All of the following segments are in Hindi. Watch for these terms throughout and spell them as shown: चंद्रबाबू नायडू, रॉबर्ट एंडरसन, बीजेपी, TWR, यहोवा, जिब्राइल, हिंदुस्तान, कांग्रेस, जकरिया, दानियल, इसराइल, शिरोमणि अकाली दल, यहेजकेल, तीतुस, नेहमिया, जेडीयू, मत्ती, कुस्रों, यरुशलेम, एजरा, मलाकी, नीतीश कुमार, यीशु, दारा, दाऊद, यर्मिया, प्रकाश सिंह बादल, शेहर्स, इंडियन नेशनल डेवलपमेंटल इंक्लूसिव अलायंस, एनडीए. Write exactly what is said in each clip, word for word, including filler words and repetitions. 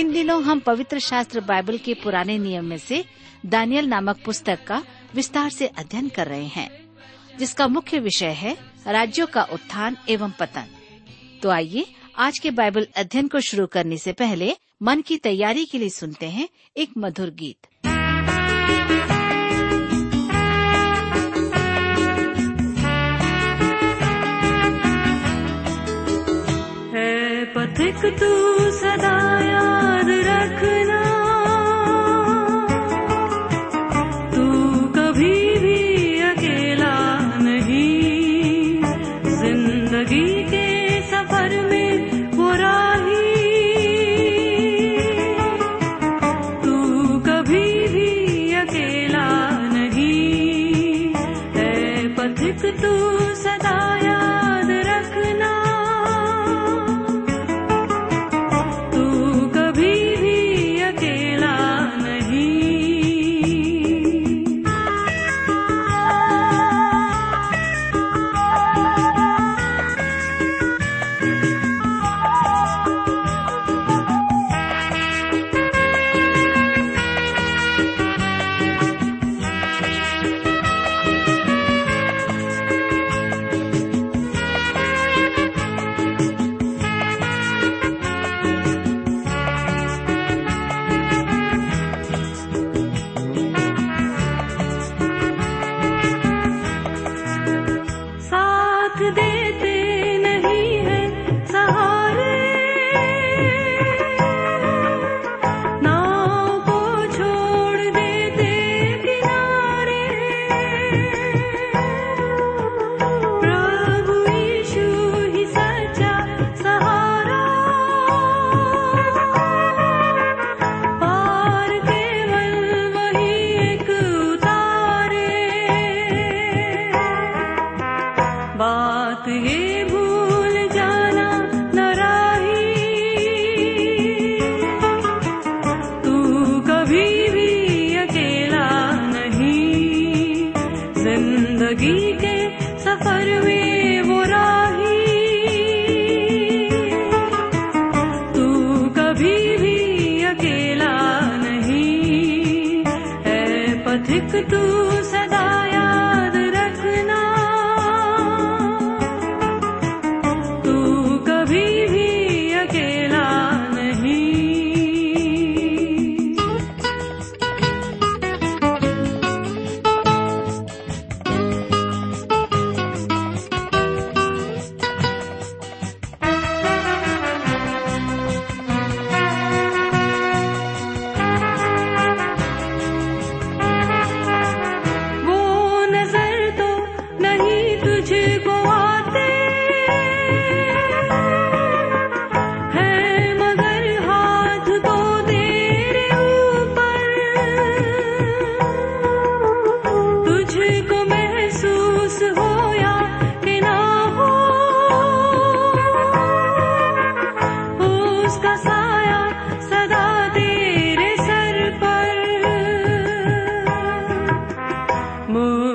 इन दिनों हम पवित्र शास्त्र बाइबल के पुराने नियम में से दानियल नामक पुस्तक का विस्तार से अध्ययन कर रहे हैं, जिसका मुख्य विषय है राज्यों का उत्थान एवं पतन। तो आइए आज के बाइबल अध्ययन को शुरू करने से पहले मन की तैयारी के लिए सुनते हैं एक मधुर गीत। पथिक तू सदा याद रखना, तू कभी भी अकेला नहीं, जिंदगी के सफर में वो राही तू कभी भी अकेला नहीं। ऐ पथिक तू सदा याद रखना, बात ये भूल जाना न राही, तू कभी भी अकेला नहीं, जिंदगी के सफर में वो राही तू कभी भी अकेला नहीं। ऐ पथिक तू सदा याद रखना,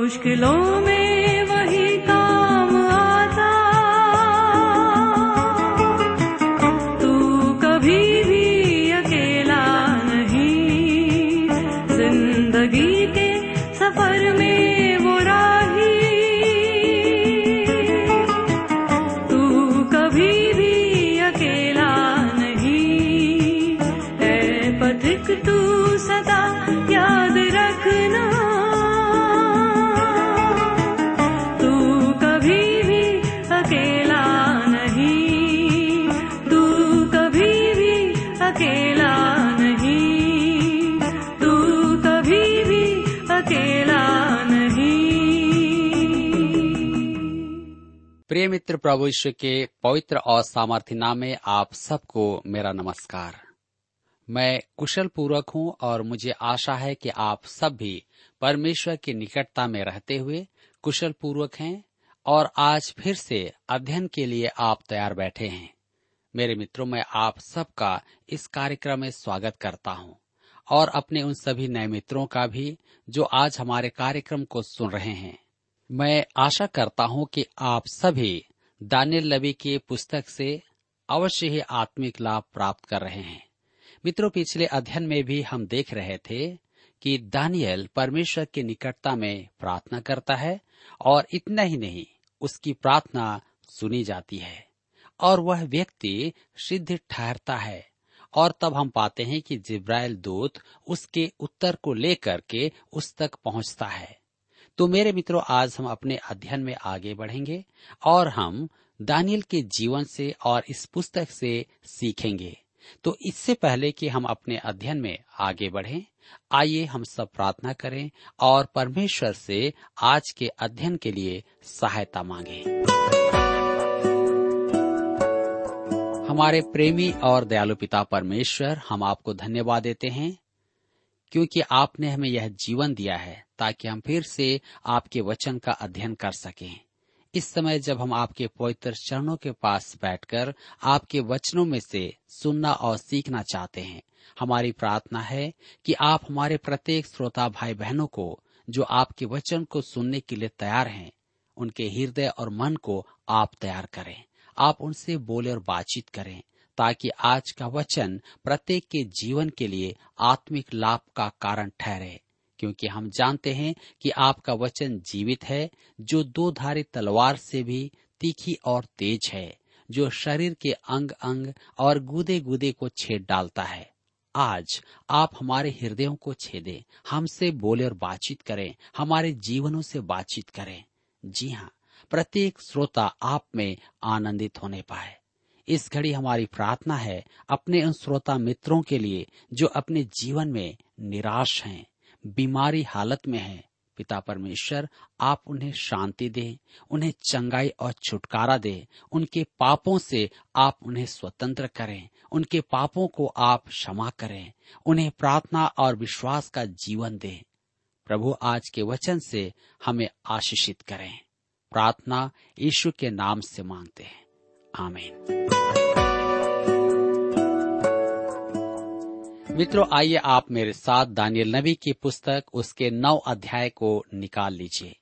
मुश्किलों में वही काम आता, तू कभी भी अकेला नहीं, जिंदगी के सफर में वो राही तू कभी भी अकेला नहीं। ऐ पथिक तू सदा याद रखना, अकेला नहीं, तू कभी भी अकेला नहीं। प्रिय मित्र, प्रभु यीशु के पवित्र और सामर्थ्य नाम में आप सबको मेरा नमस्कार। मैं कुशल पूर्वक हूं और मुझे आशा है कि आप सब भी परमेश्वर की निकटता में रहते हुए कुशल पूर्वक हैं और आज फिर से अध्ययन के लिए आप तैयार बैठे हैं। मेरे मित्रों, मैं आप सबका इस कार्यक्रम में स्वागत करता हूं और अपने उन सभी नए मित्रों का भी जो आज हमारे कार्यक्रम को सुन रहे हैं। मैं आशा करता हूं कि आप सभी दानियल नबी की पुस्तक से अवश्य ही आत्मिक लाभ प्राप्त कर रहे हैं। मित्रों, पिछले अध्ययन में भी हम देख रहे थे कि दानियल परमेश्वर की निकटता में प्रार्थना करता है और इतना ही नहीं, उसकी प्रार्थना सुनी जाती है और वह व्यक्ति सिद्ध ठहरता है। और तब हम पाते हैं कि जिब्राइल दूत उसके उत्तर को लेकर के उस तक पहुंचता है। तो मेरे मित्रों, आज हम अपने अध्ययन में आगे बढ़ेंगे और हम दानियल के जीवन से और इस पुस्तक से सीखेंगे। तो इससे पहले कि हम अपने अध्ययन में आगे बढ़ें, आइए हम सब प्रार्थना करें और परमेश्वर से आज के अध्ययन के लिए सहायता मांगें। हमारे प्रेमी और दयालु पिता परमेश्वर, हम आपको धन्यवाद देते हैं क्योंकि आपने हमें यह जीवन दिया है ताकि हम फिर से आपके वचन का अध्ययन कर सकें। इस समय जब हम आपके पवित्र चरणों के पास बैठकर आपके वचनों में से सुनना और सीखना चाहते हैं, हमारी प्रार्थना है कि आप हमारे प्रत्येक श्रोता भाई बहनों को जो आपके वचन को सुनने के लिए तैयार हैं, उनके हृदय और मन को आप तैयार करें। आप उनसे बोले और बातचीत करें ताकि आज का वचन प्रत्येक के जीवन के लिए आत्मिक लाभ का कारण ठहरे, क्योंकि हम जानते हैं कि आपका वचन जीवित है, जो दो धारी तलवार से भी तीखी और तेज है, जो शरीर के अंग अंग और गुदे गुदे को छेद डालता है। आज आप हमारे हृदयों को छेदें, हमसे बोले और बातचीत करें, हमारे जीवनों से बातचीत करें। जी हाँ, प्रत्येक श्रोता आप में आनंदित होने पाए। इस घड़ी हमारी प्रार्थना है अपने उन श्रोता मित्रों के लिए जो अपने जीवन में निराश हैं, बीमारी हालत में हैं। पिता परमेश्वर, आप उन्हें शांति दें, उन्हें चंगाई और छुटकारा दें। उनके पापों से आप उन्हें स्वतंत्र करें, उनके पापों को आप क्षमा करें, उन्हें प्रार्थना और विश्वास का जीवन दें। प्रभु, आज के वचन से हमें आशीषित करें। प्रार्थना यीशु के नाम से मांगते हैं, आमीन। मित्रों, आइए आप मेरे साथ दानियल नबी की पुस्तक उसके नौ अध्याय को निकाल लीजिए।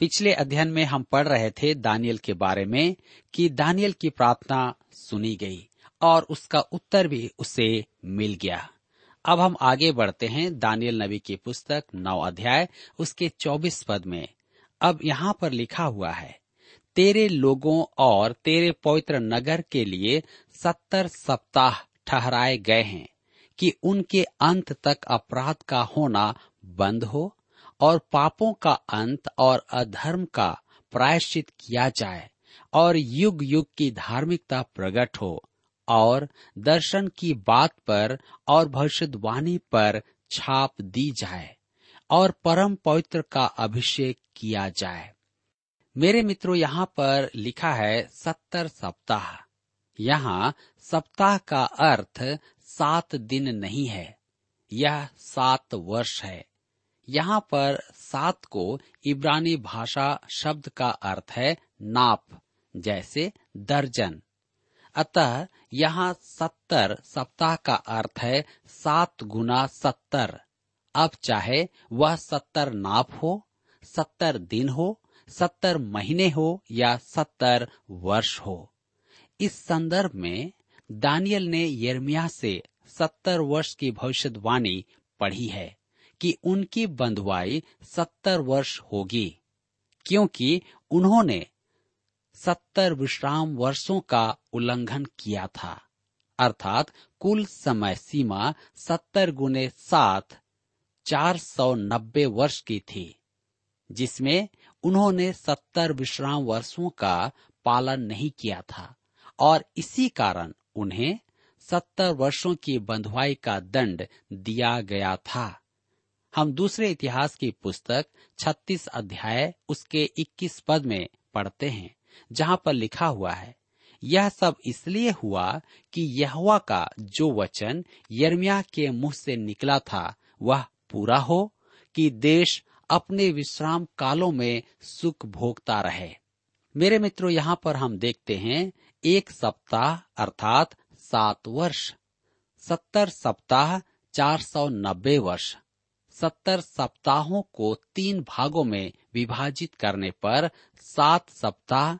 पिछले अध्ययन में हम पढ़ रहे थे दानियल के बारे में कि दानियल की प्रार्थना सुनी गई और उसका उत्तर भी उसे मिल गया। अब हम आगे बढ़ते हैं दानियल नबी की पुस्तक नौ अध्याय उसके चौबीस पद में। अब यहाँ पर लिखा हुआ है, तेरे लोगों और तेरे पवित्र नगर के लिए सत्तर सप्ताह ठहराए गए हैं कि उनके अंत तक अपराध का होना बंद हो और पापों का अंत और अधर्म का प्रायश्चित किया जाए और युग युग की धार्मिकता प्रकट हो और दर्शन की बात पर और भविष्यवाणी पर छाप दी जाए और परम पवित्र का अभिषेक किया जाए। मेरे मित्रों, यहाँ पर लिखा है सत्तर सप्ताह। यहाँ सप्ताह का अर्थ सात दिन नहीं है, यह सात वर्ष है। यहाँ पर सात को इब्रानी भाषा शब्द का अर्थ है नाप, जैसे दर्जन। अतः यहाँ सत्तर सप्ताह का अर्थ है सात गुना सत्तर। अब चाहे वह सत्तर नाप हो, सत्तर दिन हो, सत्तर महीने हो या सत्तर वर्ष हो। इस संदर्भ में दानियल ने यर्मिया से सत्तर वर्ष की भविष्यवाणी पढ़ी है कि उनकी बंधुआई सत्तर वर्ष होगी, क्योंकि उन्होंने सत्तर विश्राम वर्षों का उल्लंघन किया था। अर्थात कुल समय सीमा सत्तर गुने सात चार सौ नब्बे वर्ष की थी, जिसमें उन्होंने सत्तर विश्राम वर्षों का पालन नहीं किया था और इसी कारण उन्हें सत्तर वर्षों की बंधुआई का दंड दिया गया था। हम दूसरे इतिहास की पुस्तक छत्तीस अध्याय उसके इक्कीस पद में पढ़ते हैं, जहाँ पर लिखा हुआ है, यह सब इसलिए हुआ कि यहोवा का जो वचन यर्मिया के मुंह से निकला था वह पूरा हो कि देश अपने विश्राम कालों में सुख भोगता रहे। मेरे मित्रों, यहाँ पर हम देखते हैं एक सप्ताह अर्थात सात वर्ष, सत्तर सप्ताह चार सौ नब्बे वर्ष, सत्तर सप्ताहों को तीन भागों में विभाजित करने पर सात सप्ताह,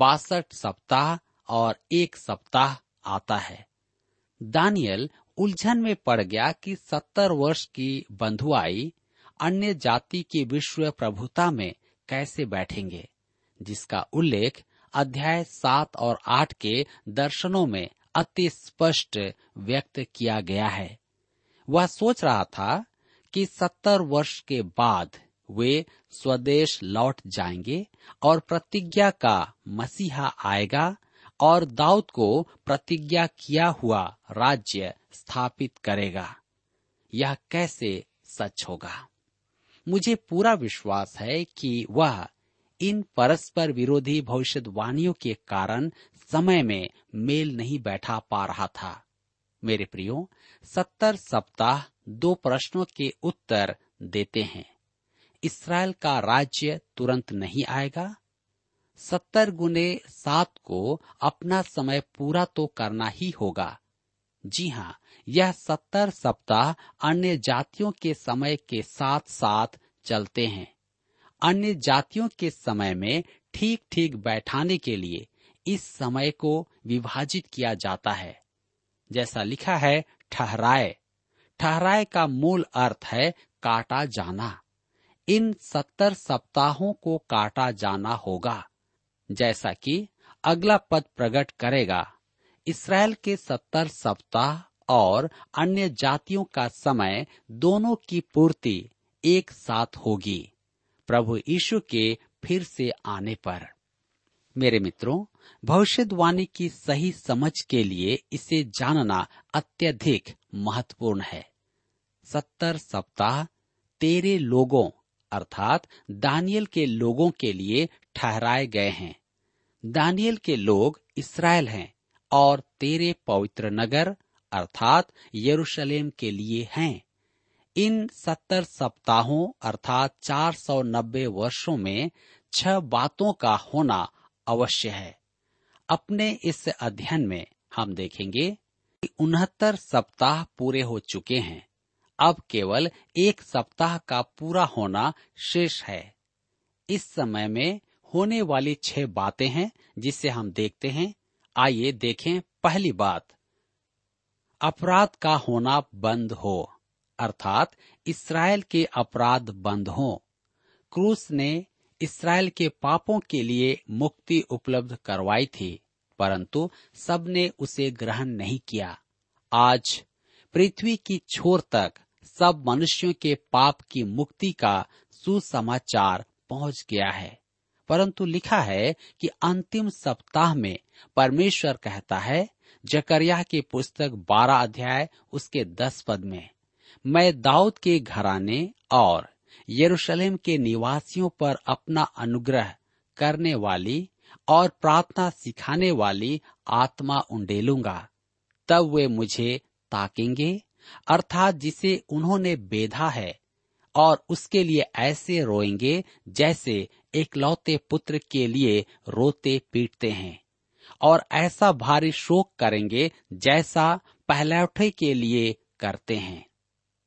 बासठ सप्ताह और एक सप्ताह आता है। दानियल उलझन में पड़ गया कि सत्तर वर्ष की बंधुआई अन्य जाति की विश्व प्रभुता में कैसे बैठेंगे, जिसका उल्लेख अध्याय सात और आठ के दर्शनों में अति स्पष्ट व्यक्त किया गया है। वह सोच रहा था कि सत्तर वर्ष के बाद वे स्वदेश लौट जाएंगे और प्रतिज्ञा का मसीहा आएगा और दाऊद को प्रतिज्ञा किया हुआ राज्य स्थापित करेगा। यह कैसे सच होगा? मुझे पूरा विश्वास है कि वह इन परस्पर विरोधी भविष्यवाणियों के कारण समय में मेल नहीं बैठा पा रहा था। मेरे प्रियो, सत्तर सप्ताह दो प्रश्नों के उत्तर देते हैं। इसराइल का राज्य तुरंत नहीं आएगा। सत्तर गुने सात को अपना समय पूरा तो करना ही होगा। जी हाँ, यह सत्तर सप्ताह अन्य जातियों के समय के साथ साथ चलते हैं। अन्य जातियों के समय में ठीक ठीक बैठाने के लिए इस समय को विभाजित किया जाता है। जैसा लिखा है, ठहराए। ठहराए का मूल अर्थ है काटा जाना। इन सत्तर सप्ताहों को काटा जाना होगा, जैसा कि अगला पद प्रकट करेगा। इसराइल के सत्तर सप्ताह और अन्य जातियों का समय दोनों की पूर्ति एक साथ होगी प्रभु यीशु के फिर से आने पर। मेरे मित्रों, भविष्यवाणी की सही समझ के लिए इसे जानना अत्यधिक महत्वपूर्ण है। सत्तर सप्ताह तेरे लोगों अर्थात दानियल के लोगों के लिए ठहराए गए हैं। दानियल के लोग इसराइल हैं और तेरे पवित्र नगर अर्थात यरुशलेम के लिए हैं। इन सत्तर सप्ताहों अर्थात चार सौ नब्बे वर्षों में छह बातों का होना अवश्य है। अपने इस अध्ययन में हम देखेंगे कि उनहत्तर सप्ताह पूरे हो चुके हैं। अब केवल एक सप्ताह का पूरा होना शेष है। इस समय में होने वाली छह बातें हैं जिसे हम देखते हैं। आइए देखें। पहली बात, अपराध का होना बंद हो अर्थात इसराइल के अपराध बंद हो। क्रूस ने इसराइल के पापों के लिए मुक्ति उपलब्ध करवाई थी, परंतु सबने उसे ग्रहण नहीं किया। आज पृथ्वी की छोर तक सब मनुष्यों के पाप की मुक्ति का सुसमाचार पहुंच गया है, परंतु लिखा है कि अंतिम सप्ताह में परमेश्वर कहता है, जकरिया की पुस्तक बारह अध्याय उसके दस पद में, मैं दाऊद के घराने और यरूशलेम के निवासियों पर अपना अनुग्रह करने वाली और प्रार्थना सिखाने वाली आत्मा उंडेलूंगा, तब वे मुझे ताकेंगे अर्थात जिसे उन्होंने बेधा है, और उसके लिए ऐसे रोएंगे जैसे एकलौते पुत्र के लिए रोते पीटते हैं, और ऐसा भारी शोक करेंगे जैसा पहलौठे के लिए करते हैं।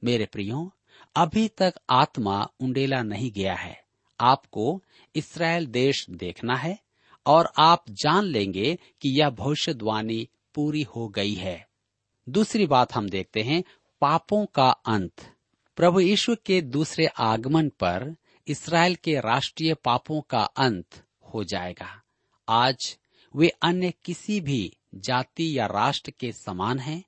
मेरे प्रियो, अभी तक आत्मा उंडेला नहीं गया है। आपको इसराइल देश देखना है और आप जान लेंगे कि यह भविष्यवाणी पूरी हो गई है। दूसरी बात हम देखते हैं, पापों का अंत। प्रभु यीशु के दूसरे आगमन पर इसराइल के राष्ट्रीय पापों का अंत हो जाएगा। आज वे अन्य किसी भी जाति या राष्ट्र के समान हैं।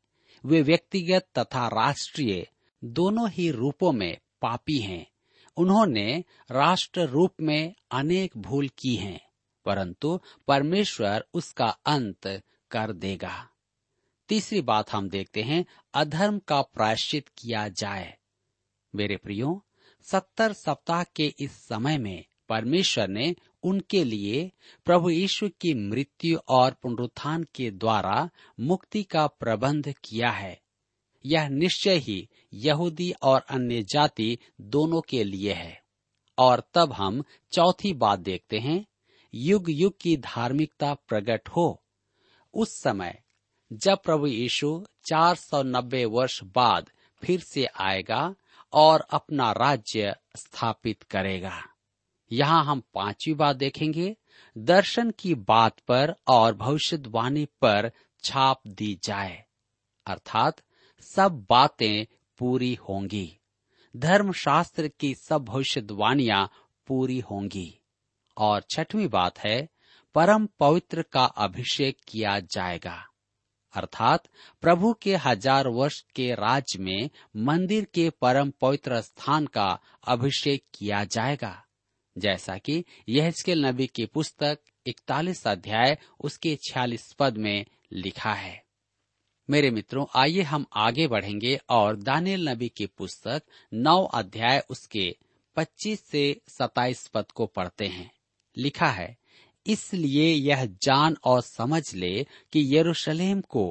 वे व्यक्तिगत तथा राष्ट्रीय दोनों ही रूपों में पापी हैं। उन्होंने राष्ट्र रूप में अनेक भूल की हैं, परंतु परमेश्वर उसका अंत कर देगा। तीसरी बात हम देखते हैं, अधर्म का प्रायश्चित किया जाए। मेरे प्रियो, सत्तर सप्ताह के इस समय में परमेश्वर ने उनके लिए प्रभु यीशु की मृत्यु और पुनरुत्थान के द्वारा मुक्ति का प्रबंध किया है। यह निश्चय ही यहूदी और अन्य जाति दोनों के लिए है। और तब हम चौथी बात देखते हैं, युग युग की धार्मिकता प्रकट हो। उस समय जब प्रभु यीशु चार सौ नब्बे वर्ष बाद फिर से आएगा और अपना राज्य स्थापित करेगा। यहाँ हम पांचवी बात देखेंगे, दर्शन की बात पर और भविष्यवाणी पर छाप दी जाए, अर्थात सब बातें पूरी होंगी। धर्मशास्त्र की सब भविष्यवाणियां पूरी होंगी। और छठवीं बात है, परम पवित्र का अभिषेक किया जाएगा, अर्थात प्रभु के हजार वर्ष के राज्य में मंदिर के परम पवित्र स्थान का अभिषेक किया जाएगा, जैसा कि यहेजकेल नबी की पुस्तक इकतालीस अध्याय उसके छियालीस पद में लिखा है। मेरे मित्रों, आइए हम आगे बढ़ेंगे और दानियल नबी की पुस्तक नौ अध्याय उसके पच्चीस से सताइस पद को पढ़ते हैं। लिखा है, इसलिए यह जान और समझ ले कि यरूशलेम को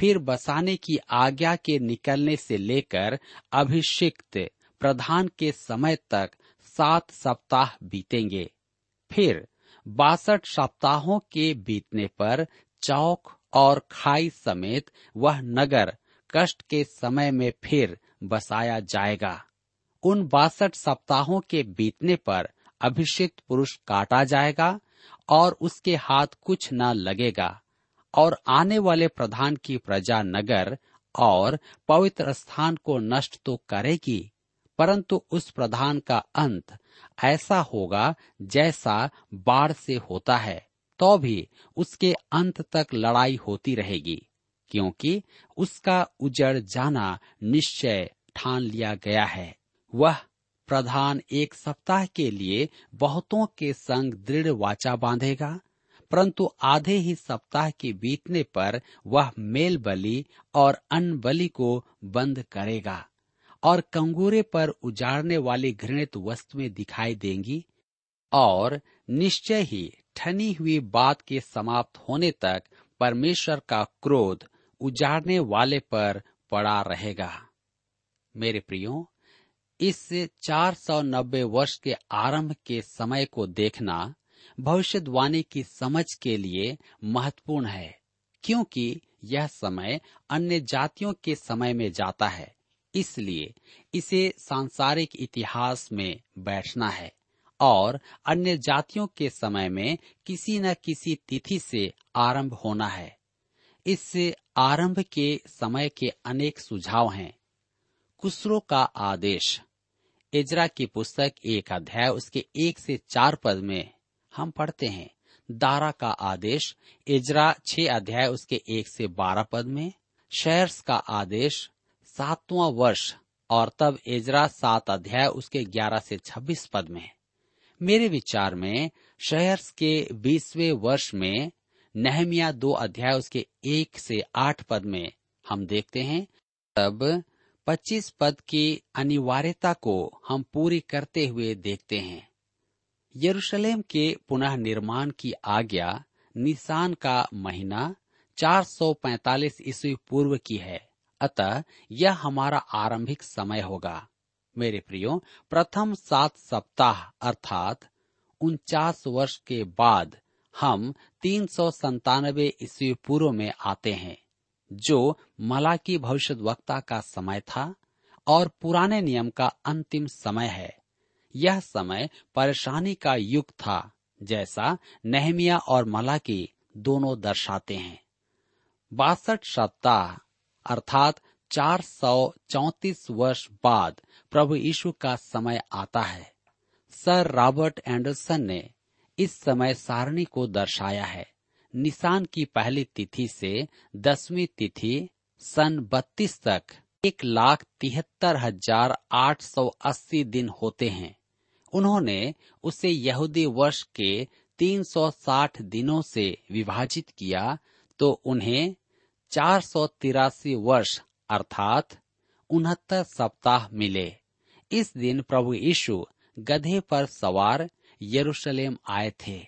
फिर बसाने की आज्ञा के निकलने से लेकर अभिषिक्त प्रधान के समय तक सात सप्ताह बीतेंगे। फिर बासठ सप्ताहों के बीतने पर चौक और खाई समेत वह नगर कष्ट के समय में फिर बसाया जाएगा। उन बासठ सप्ताहों के बीतने पर अभिषिक्त पुरुष काटा जाएगा और उसके हाथ कुछ न लगेगा, और आने वाले प्रधान की प्रजा नगर और पवित्र स्थान को नष्ट तो करेगी, परंतु उस प्रधान का अंत ऐसा होगा जैसा बाढ़ से होता है, तो भी उसके अंत तक लड़ाई होती रहेगी, क्योंकि उसका उजड़ जाना निश्चय ठान लिया गया है। वह प्रधान एक सप्ताह के लिए बहुतों के संग दृढ़ वाचा बांधेगा, परंतु आधे ही सप्ताह के बीतने पर वह मेल बलि और अन्न बलि को बंद करेगा, और कंगूरे पर उजाड़ने वाली घृणित वस्तुएं दिखाई देंगी, और निश्चय ही ठनी हुई बात के समाप्त होने तक परमेश्वर का क्रोध उजाड़ने वाले पर पड़ा रहेगा। मेरे प्रियो, इस चार सौ नब्बे वर्ष के आरंभ के समय को देखना भविष्यवाणी की समझ के लिए महत्वपूर्ण है, क्योंकि यह समय अन्य जातियों के समय में जाता है, इसलिए इसे सांसारिक इतिहास में बैठना है, और अन्य जातियों के समय में किसी न किसी तिथि से आरंभ होना है। इस आरंभ के समय के अनेक सुझाव हैं। कुस्रों का आदेश, एजरा की पुस्तक एक अध्याय उसके एक से चार पद में हम पढ़ते हैं। दारा का आदेश, एजरा छह अध्याय उसके एक से बारह पद में। शेहर्स का आदेश, सातवां वर्ष, और तब एजरा सात अध्याय उसके ग्यारह से छब्बीस पद में। मेरे विचार में शेहर्स के बीसवें वर्ष में नेहमिया दो अध्याय उसके एक से आठ पद में हम देखते हैं। तब पच्चीस पद की अनिवार्यता को हम पूरी करते हुए देखते हैं। यरूशलेम के पुनः निर्माण की आज्ञा निसान का महीना चार सौ पैंतालीस ईस्वी पूर्व की है, अतः यह हमारा आरंभिक समय होगा। मेरे प्रियो, प्रथम सात सप्ताह अर्थात उनचास वर्ष के बाद हम तीन सौ संतानवे ईस्वी पूर्व में आते हैं, जो मलाकी भविष्यद्वक्ता का समय था और पुराने नियम का अंतिम समय है। यह समय परेशानी का युग था, जैसा नेहमिया और मलाकी दोनों दर्शाते हैं। बासठ सप्ताह अर्थात चार सौ चौतीस वर्ष बाद प्रभु यीशु का समय आता है। सर रॉबर्ट एंडरसन ने इस समय सारणी को दर्शाया है। निसान की पहली तिथि से दसवीं तिथि सन बत्तीस तक एक लाख तिहत्तर हजार आठ सौ अस्सी दिन होते हैं। उन्होंने उसे यहूदी वर्ष के तीन सौ साठ दिनों से विभाजित किया, तो उन्हें चार सौ तिरासी वर्ष अर्थात उनहत्तर सप्ताह मिले। इस दिन प्रभु यीशु गधे पर सवार यरूशलेम आए थे।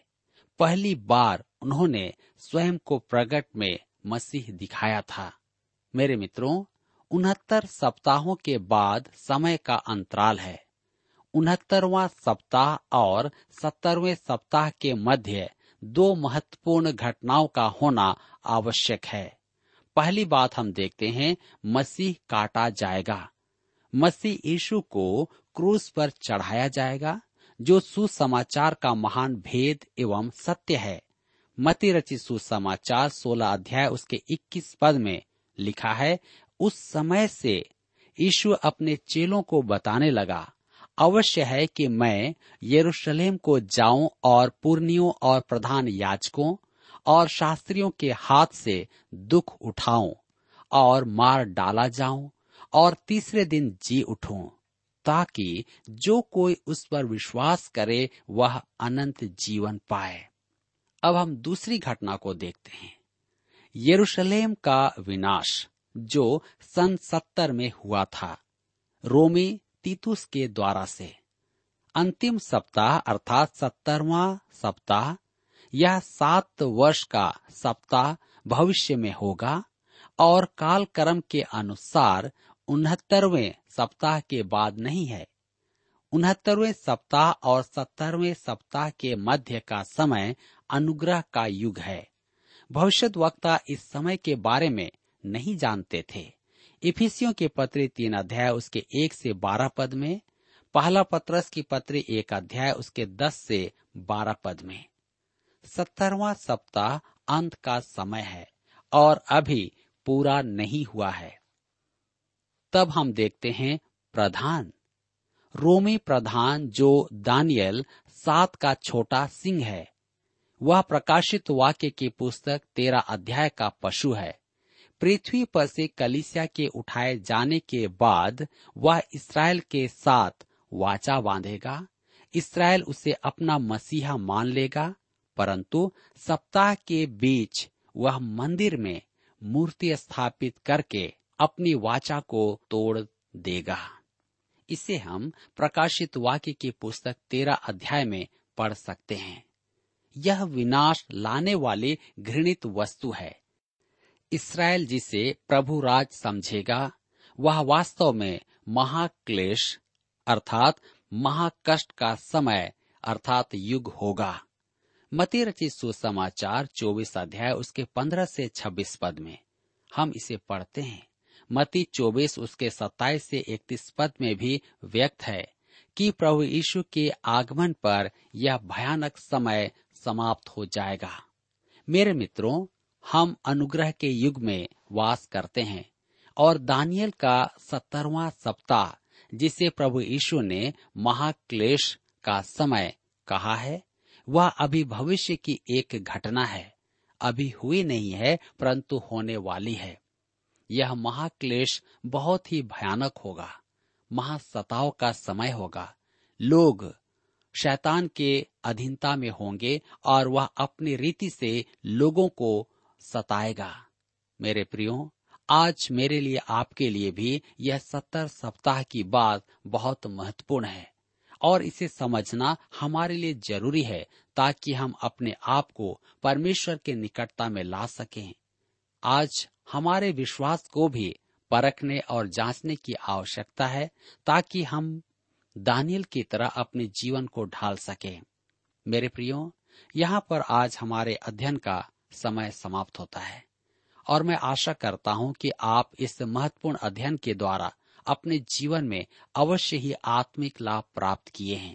पहली बार उन्होंने स्वयं को प्रकट में मसीह दिखाया था। मेरे मित्रों, उनहत्तर सप्ताहों के बाद समय का अंतराल है। उनहत्तरवां सप्ताह और सत्तरवें सप्ताह के मध्य दो महत्वपूर्ण घटनाओं का होना आवश्यक है। पहली बात हम देखते हैं, मसीह काटा जाएगा। मसीह यीशु को क्रूस पर चढ़ाया जाएगा, जो सुसमाचार का महान भेद एवं सत्य है। मत्ती रचित सुसमाचार सोलह अध्याय उसके इक्कीस पद में लिखा है, उस समय से यीशु अपने चेलों को बताने लगा, अवश्य है कि मैं यरूशलेम को जाऊं और पुरनियों और प्रधान याजकों और शास्त्रियों के हाथ से दुख उठाऊं और मार डाला जाऊं और तीसरे दिन जी उठूं, ताकि जो कोई उस पर विश्वास करे वह अनंत जीवन पाए। अब हम दूसरी घटना को देखते हैं, यरूशलेम का विनाश, जो सन सत्तर में हुआ था, रोमी तीतुस के द्वारा से। अंतिम सप्ताह अर्थात सत्तरवां सप्ताह, यह सात वर्ष का सप्ताह भविष्य में होगा और कालक्रम के अनुसार उनहत्तरवें सप्ताह के बाद नहीं है। उनहत्तरवें सप्ताह और सत्तरवें सप्ताह के मध्य का समय अनुग्रह का युग है। भविष्यद्वक्ता इस समय के बारे में नहीं जानते थे। इफिसियों के पत्री तीन अध्याय उसके एक से बारह पद में, पहला पत्रस की पत्री एक अध्याय उसके दस से बारह पद में। सत्तरवां सप्ताह अंत का समय है और अभी पूरा नहीं हुआ है। तब हम देखते हैं प्रधान, रोमी प्रधान जो दानियल सात का छोटा सिंह है। वह प्रकाशित वाक्य की पुस्तक तेरा अध्याय का पशु है। पृथ्वी पर से कलीसिया के उठाए जाने के बाद वह इसराइल के साथ वाचा बांधेगा। इसराइल उसे अपना मसीहा मान लेगा, परंतु सप्ताह के बीच वह मंदिर में मूर्ति स्थापित करके अपनी वाचा को तोड़ देगा। इसे हम प्रकाशित वाक्य की पुस्तक तेरा अध्याय में पढ़ सकते हैं। यह विनाश लाने वाली घृणित वस्तु है। इसराइल जिसे प्रभु राज समझेगा, वह वास्तव में महाक्लेश अर्थात महाकष्ट का समय अर्थात युग होगा। मत्ती रचित सुसमाचार चौबीस अध्याय उसके पंद्रह से छब्बीस पद में हम इसे पढ़ते हैं। मत्ती चौबीस उसके सत्ताईस से इकतीस पद में भी व्यक्त है कि प्रभु यीशु के आगमन पर यह भयानक समय समाप्त हो जाएगा। मेरे मित्रों, हम अनुग्रह के युग में वास करते हैं और दानियल का सत्तरवां सप्ताह, जिसे प्रभु यीशु ने महाक्लेश का समय कहा है, वह अभी भविष्य की एक घटना है। अभी हुई नहीं है, परंतु होने वाली है। यह महाक्लेश बहुत ही भयानक होगा। महासताव का समय होगा। लोग शैतान के अधीनता में होंगे और वह अपनी रीति से लोगों को सताएगा। मेरे प्रियो, आज मेरे लिए, आपके लिए भी यह सत्तर सप्ताह की बात बहुत महत्वपूर्ण है और इसे समझना हमारे लिए जरूरी है, ताकि हम अपने आप को परमेश्वर के निकटता में ला सकें। आज हमारे विश्वास को भी परखने और जांचने की आवश्यकता है, ताकि हम दानियल की तरह अपने जीवन को ढाल सके। मेरे प्रियो, यहाँ पर आज हमारे अध्ययन का समय समाप्त होता है और मैं आशा करता हूँ कि आप इस महत्वपूर्ण अध्ययन के द्वारा अपने जीवन में अवश्य ही आत्मिक लाभ प्राप्त किए हैं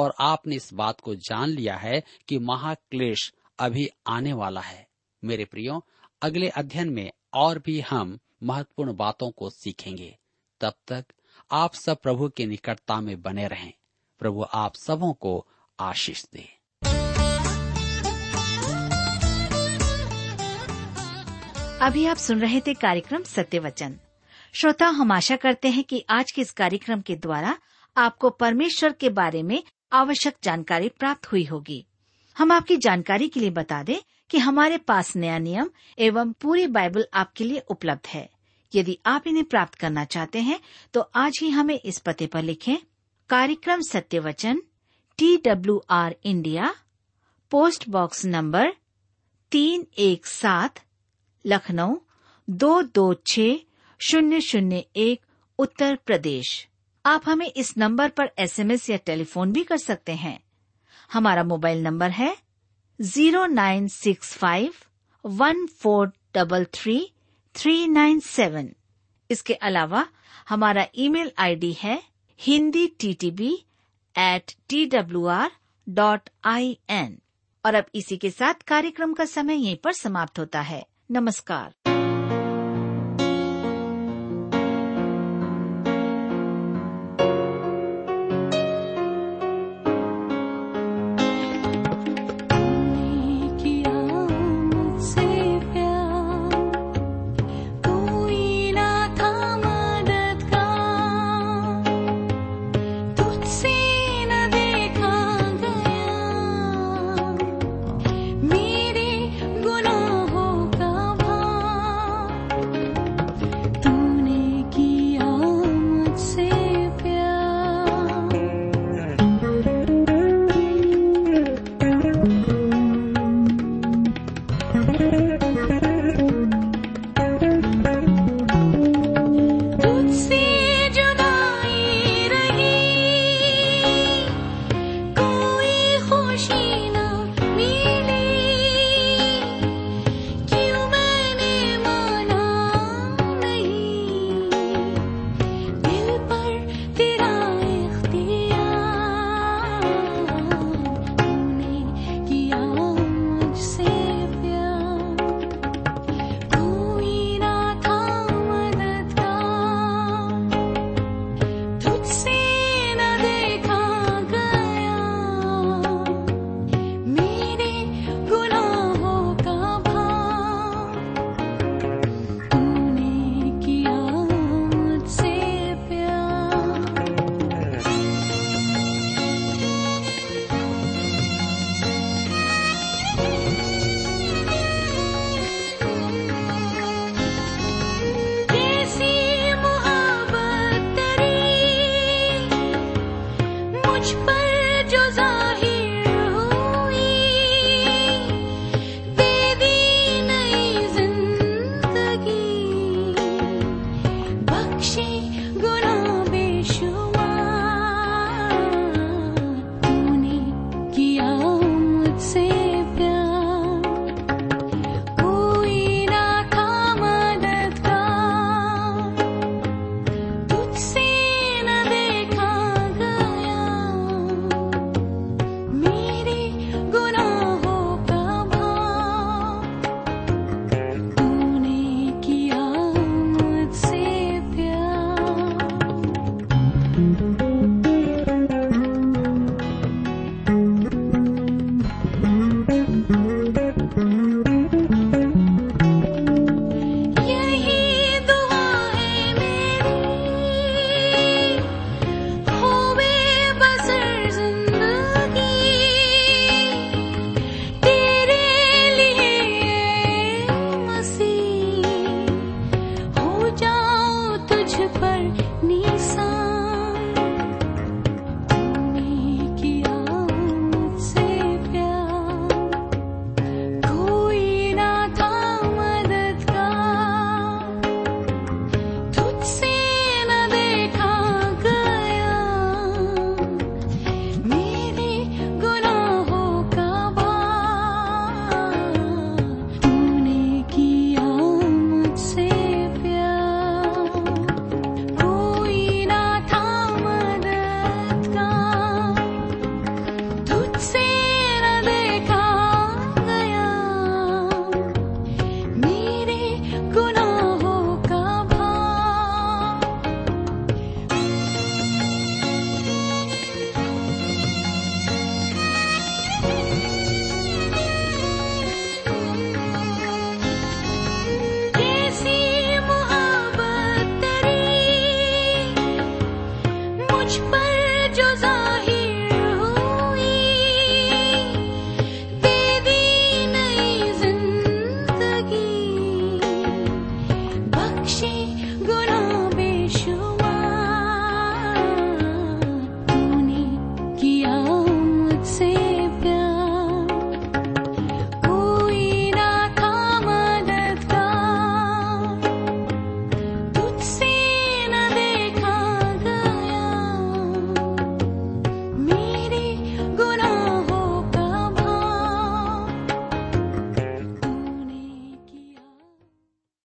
और आपने इस बात को जान लिया है कि महाक्लेश अभी आने वाला है। मेरे प्रियो, अगले अध्ययन में और भी हम महत्वपूर्ण बातों को सीखेंगे। तब तक आप सब प्रभु की निकटता में बने रहें। प्रभु आप सबों को आशीष दे। अभी आप सुन रहे थे कार्यक्रम सत्य वचन। श्रोता, हम आशा करते हैं कि आज के इस कार्यक्रम के द्वारा आपको परमेश्वर के बारे में आवश्यक जानकारी प्राप्त हुई होगी। हम आपकी जानकारी के लिए बता दें कि हमारे पास नया नियम एवं पूरी बाइबल आपके लिए उपलब्ध है। यदि आप इन्हें प्राप्त करना चाहते हैं तो आज ही हमें इस पते पर लिखें, कार्यक्रम Satyavachan, T W R India, post box number तीन एक सात, लखनऊ दो दो छह शून्य शून्य एक, उत्तर प्रदेश। आप हमें इस नंबर पर एसएमएस या टेलीफोन भी कर सकते हैं। हमारा मोबाइल नंबर है zero nine six five one four double three three nine seven. इसके अलावा हमारा ईमेल आईडी है Hindi T T B at T W R dot I N. और अब इसी के साथ कार्यक्रम का समय यहीं पर समाप्त होता है। नमस्कार। जो